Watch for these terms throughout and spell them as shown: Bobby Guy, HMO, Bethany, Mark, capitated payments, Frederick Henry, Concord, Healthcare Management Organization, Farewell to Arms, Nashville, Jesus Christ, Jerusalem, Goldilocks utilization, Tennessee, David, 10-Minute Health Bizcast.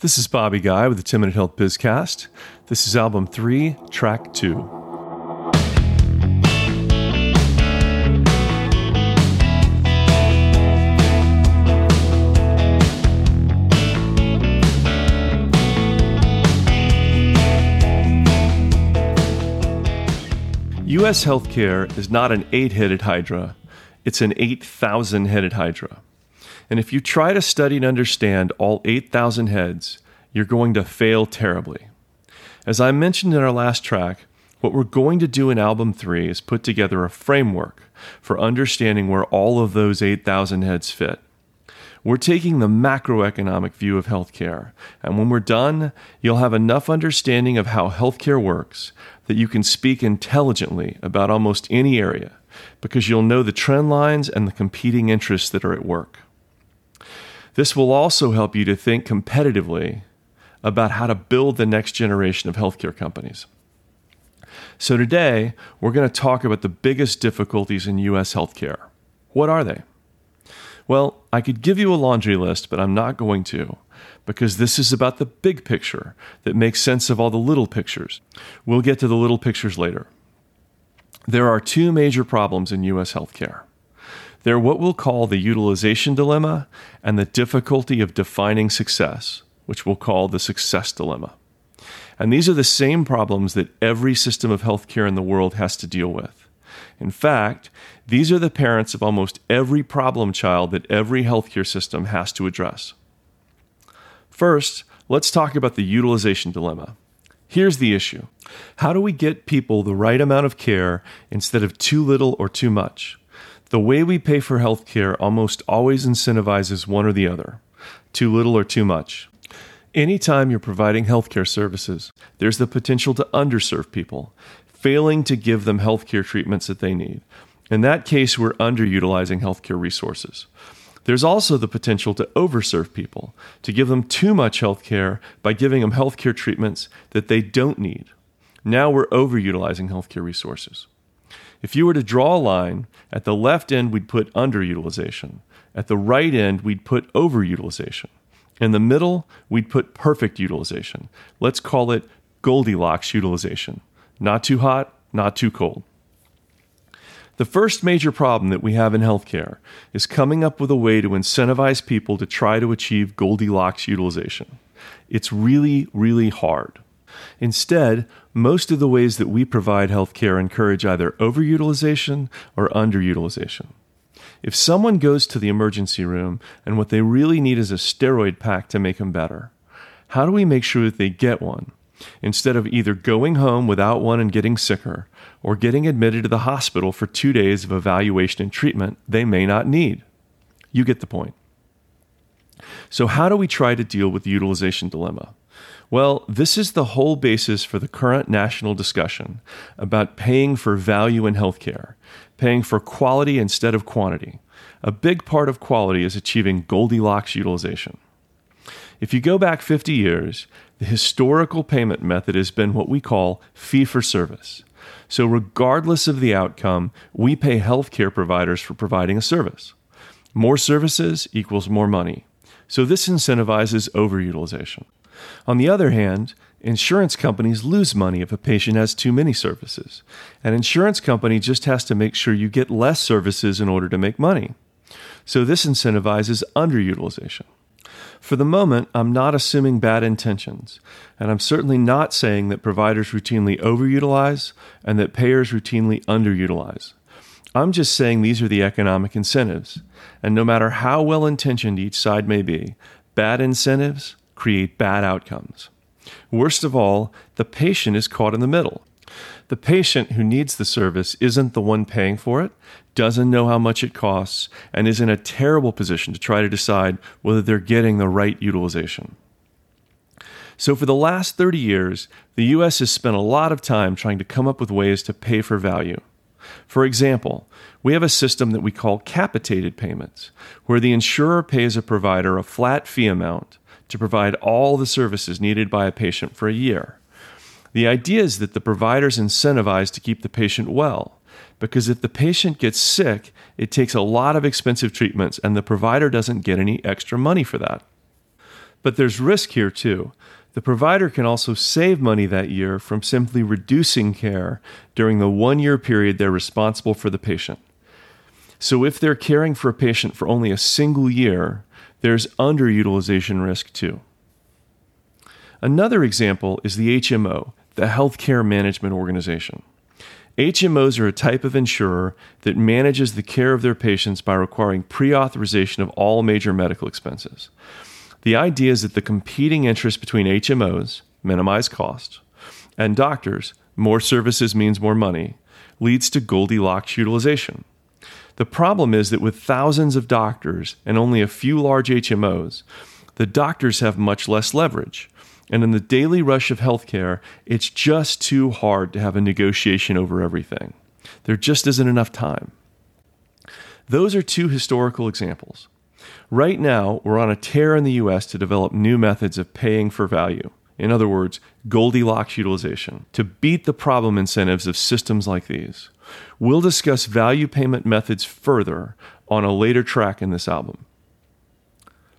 This is Bobby Guy with the 10-Minute Health Bizcast. This is Album 3, Track 2. U.S. healthcare is not an 8-headed hydra. It's an 8,000-headed hydra. And if you try to study and understand all 8,000 heads, you're going to fail terribly. As I mentioned in our last track, what we're going to do in Album 3 is put together a framework for understanding where all of those 8,000 heads fit. We're taking the macroeconomic view of healthcare, and when we're done, you'll have enough understanding of how healthcare works that you can speak intelligently about almost any area, because you'll know the trend lines and the competing interests that are at work. This will also help you to think competitively about how to build the next generation of healthcare companies. So today, we're going to talk about the biggest difficulties in U.S. healthcare. What are they? Well, I could give you a laundry list, but I'm not going to, because this is about the big picture that makes sense of all the little pictures. We'll get to the little pictures later. There are two major problems in U.S. healthcare. They're what we'll call the utilization dilemma and the difficulty of defining success, which we'll call the success dilemma. And these are the same problems that every system of healthcare in the world has to deal with. In fact, these are the parents of almost every problem child that every healthcare system has to address. First, let's talk about the utilization dilemma. Here's the issue. How do we get people the right amount of care instead of too little or too much? The way we pay for healthcare almost always incentivizes one or the other, too little or too much. Anytime you're providing healthcare services, there's the potential to underserve people, failing to give them healthcare treatments that they need. In that case, we're underutilizing healthcare resources. There's also the potential to overserve people, to give them too much healthcare by giving them healthcare treatments that they don't need. Now we're overutilizing healthcare resources. If you were to draw a line, at the left end we'd put underutilization. At the right end we'd put overutilization. In the middle we'd put perfect utilization. Let's call it Goldilocks utilization. Not too hot, not too cold. The first major problem that we have in healthcare is coming up with a way to incentivize people to try to achieve Goldilocks utilization. It's really, really hard. Instead, most of the ways that we provide healthcare encourage either overutilization or underutilization. If someone goes to the emergency room and what they really need is a steroid pack to make them better, how do we make sure that they get one instead of either going home without one and getting sicker or getting admitted to the hospital for 2 days of evaluation and treatment they may not need? You get the point. So how do we try to deal with the utilization dilemma? Well, this is the whole basis for the current national discussion about paying for value in healthcare, paying for quality instead of quantity. A big part of quality is achieving Goldilocks utilization. If you go back 50 years, the historical payment method has been what we call fee-for-service. So regardless of the outcome, we pay healthcare providers for providing a service. More services equals more money. So this incentivizes overutilization. On the other hand, insurance companies lose money if a patient has too many services. An insurance company just has to make sure you get less services in order to make money. So this incentivizes underutilization. For the moment, I'm not assuming bad intentions, and I'm certainly not saying that providers routinely overutilize and that payers routinely underutilize. I'm just saying these are the economic incentives, and no matter how well-intentioned each side may be, bad incentives create bad outcomes. Worst of all, the patient is caught in the middle. The patient who needs the service isn't the one paying for it, doesn't know how much it costs, and is in a terrible position to try to decide whether they're getting the right utilization. So for the last 30 years, the U.S. has spent a lot of time trying to come up with ways to pay for value. For example, we have a system that we call capitated payments, where the insurer pays a provider a flat fee amount to provide all the services needed by a patient for a year. The idea is that the provider is incentivized to keep the patient well, because if the patient gets sick, it takes a lot of expensive treatments and the provider doesn't get any extra money for that. But there's risk here too. The provider can also save money that year from simply reducing care during the one-year period they're responsible for the patient. So if they're caring for a patient for only a single year, there's underutilization risk too. Another example is the HMO, the Healthcare Management Organization. HMOs are a type of insurer that manages the care of their patients by requiring pre-authorization of all major medical expenses. The idea is that the competing interests between HMOs, minimize cost, and doctors, more services means more money, leads to Goldilocks utilization. The problem is that with thousands of doctors and only a few large HMOs, the doctors have much less leverage. And in the daily rush of healthcare, it's just too hard to have a negotiation over everything. There just isn't enough time. Those are two historical examples. Right now, we're on a tear in the U.S. to develop new methods of paying for value. In other words, Goldilocks utilization, to beat the problem incentives of systems like these. We'll discuss value payment methods further on a later track in this album.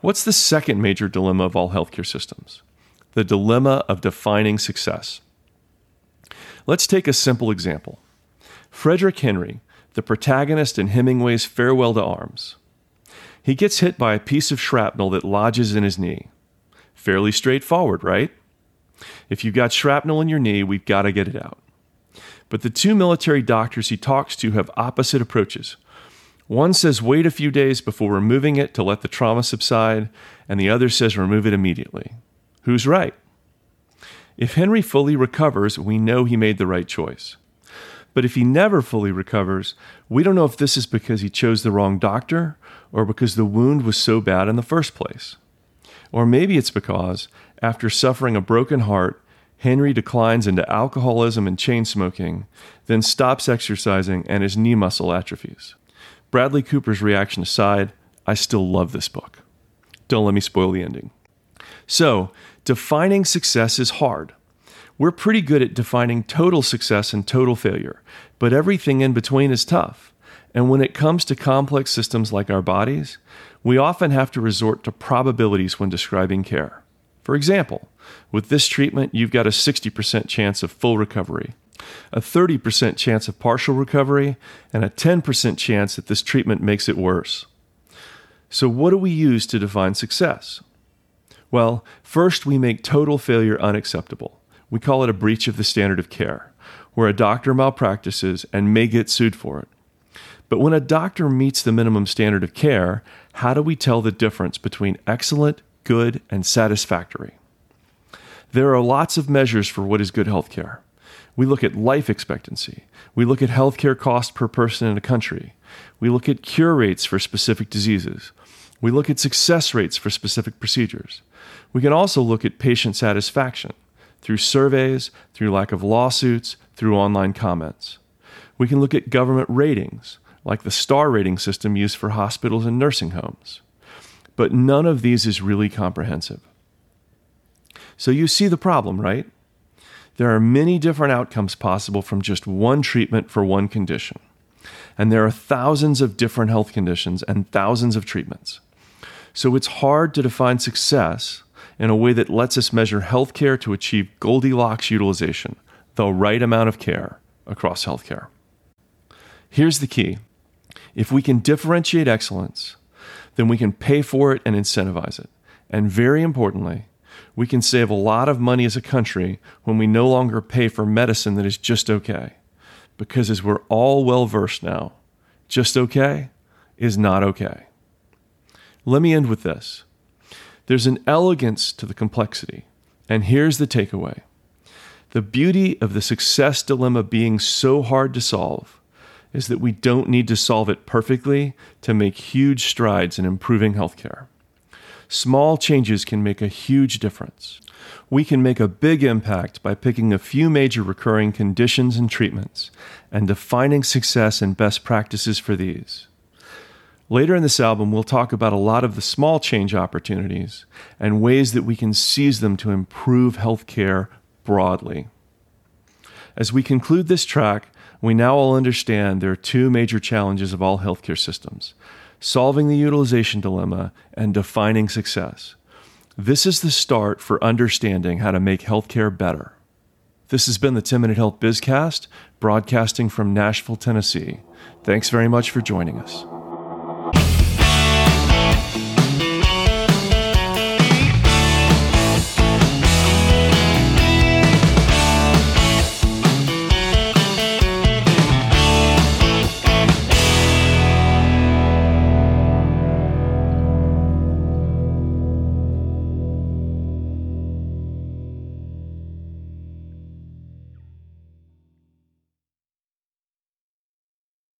What's the second major dilemma of all healthcare systems? The dilemma of defining success. Let's take a simple example. Frederick Henry, the protagonist in Hemingway's Farewell to Arms. He gets hit by a piece of shrapnel that lodges in his knee. Fairly straightforward, right? If you've got shrapnel in your knee, we've got to get it out. But the two military doctors he talks to have opposite approaches. One says wait a few days before removing it to let the trauma subside, and the other says remove it immediately. Who's right? If Henry fully recovers, we know he made the right choice. But if he never fully recovers, we don't know if this is because he chose the wrong doctor or because the wound was so bad in the first place. Or maybe it's because, after suffering a broken heart, Henry declines into alcoholism and chain smoking, then stops exercising and his knee muscle atrophies. Bradley Cooper's reaction aside, I still love this book. Don't let me spoil the ending. So, defining success is hard. We're pretty good at defining total success and total failure, but everything in between is tough. And when it comes to complex systems like our bodies, we often have to resort to probabilities when describing care. For example, with this treatment, you've got a 60% chance of full recovery, a 30% chance of partial recovery, and a 10% chance that this treatment makes it worse. So what do we use to define success? Well, first we make total failure unacceptable. We call it a breach of the standard of care, where a doctor malpractices and may get sued for it. But when a doctor meets the minimum standard of care, how do we tell the difference between excellent, good, and satisfactory? There are lots of measures for what is good healthcare. We look at life expectancy. We look at healthcare cost per person in a country. We look at cure rates for specific diseases. We look at success rates for specific procedures. We can also look at patient satisfaction, through surveys, through lack of lawsuits, through online comments. We can look at government ratings, like the star rating system used for hospitals and nursing homes. But none of these is really comprehensive. So you see the problem, right? There are many different outcomes possible from just one treatment for one condition. And there are thousands of different health conditions and thousands of treatments. So it's hard to define success in a way that lets us measure healthcare to achieve Goldilocks utilization, the right amount of care across healthcare. Here's the key. If we can differentiate excellence, then we can pay for it and incentivize it. And very importantly, we can save a lot of money as a country when we no longer pay for medicine that is just okay. Because as we're all well versed now, just okay is not okay. Let me end with this. There's an elegance to the complexity, and here's the takeaway. The beauty of the success dilemma being so hard to solve is that we don't need to solve it perfectly to make huge strides in improving healthcare. Small changes can make a huge difference. We can make a big impact by picking a few major recurring conditions and treatments and defining success and best practices for these. Later in this album, we'll talk about a lot of the small change opportunities and ways that we can seize them to improve healthcare broadly. As we conclude this track, we now all understand there are two major challenges of all healthcare systems: solving the utilization dilemma and defining success. This is the start for understanding how to make healthcare better. This has been the 10-Minute Health Bizcast, broadcasting from Nashville, Tennessee. Thanks very much for joining us.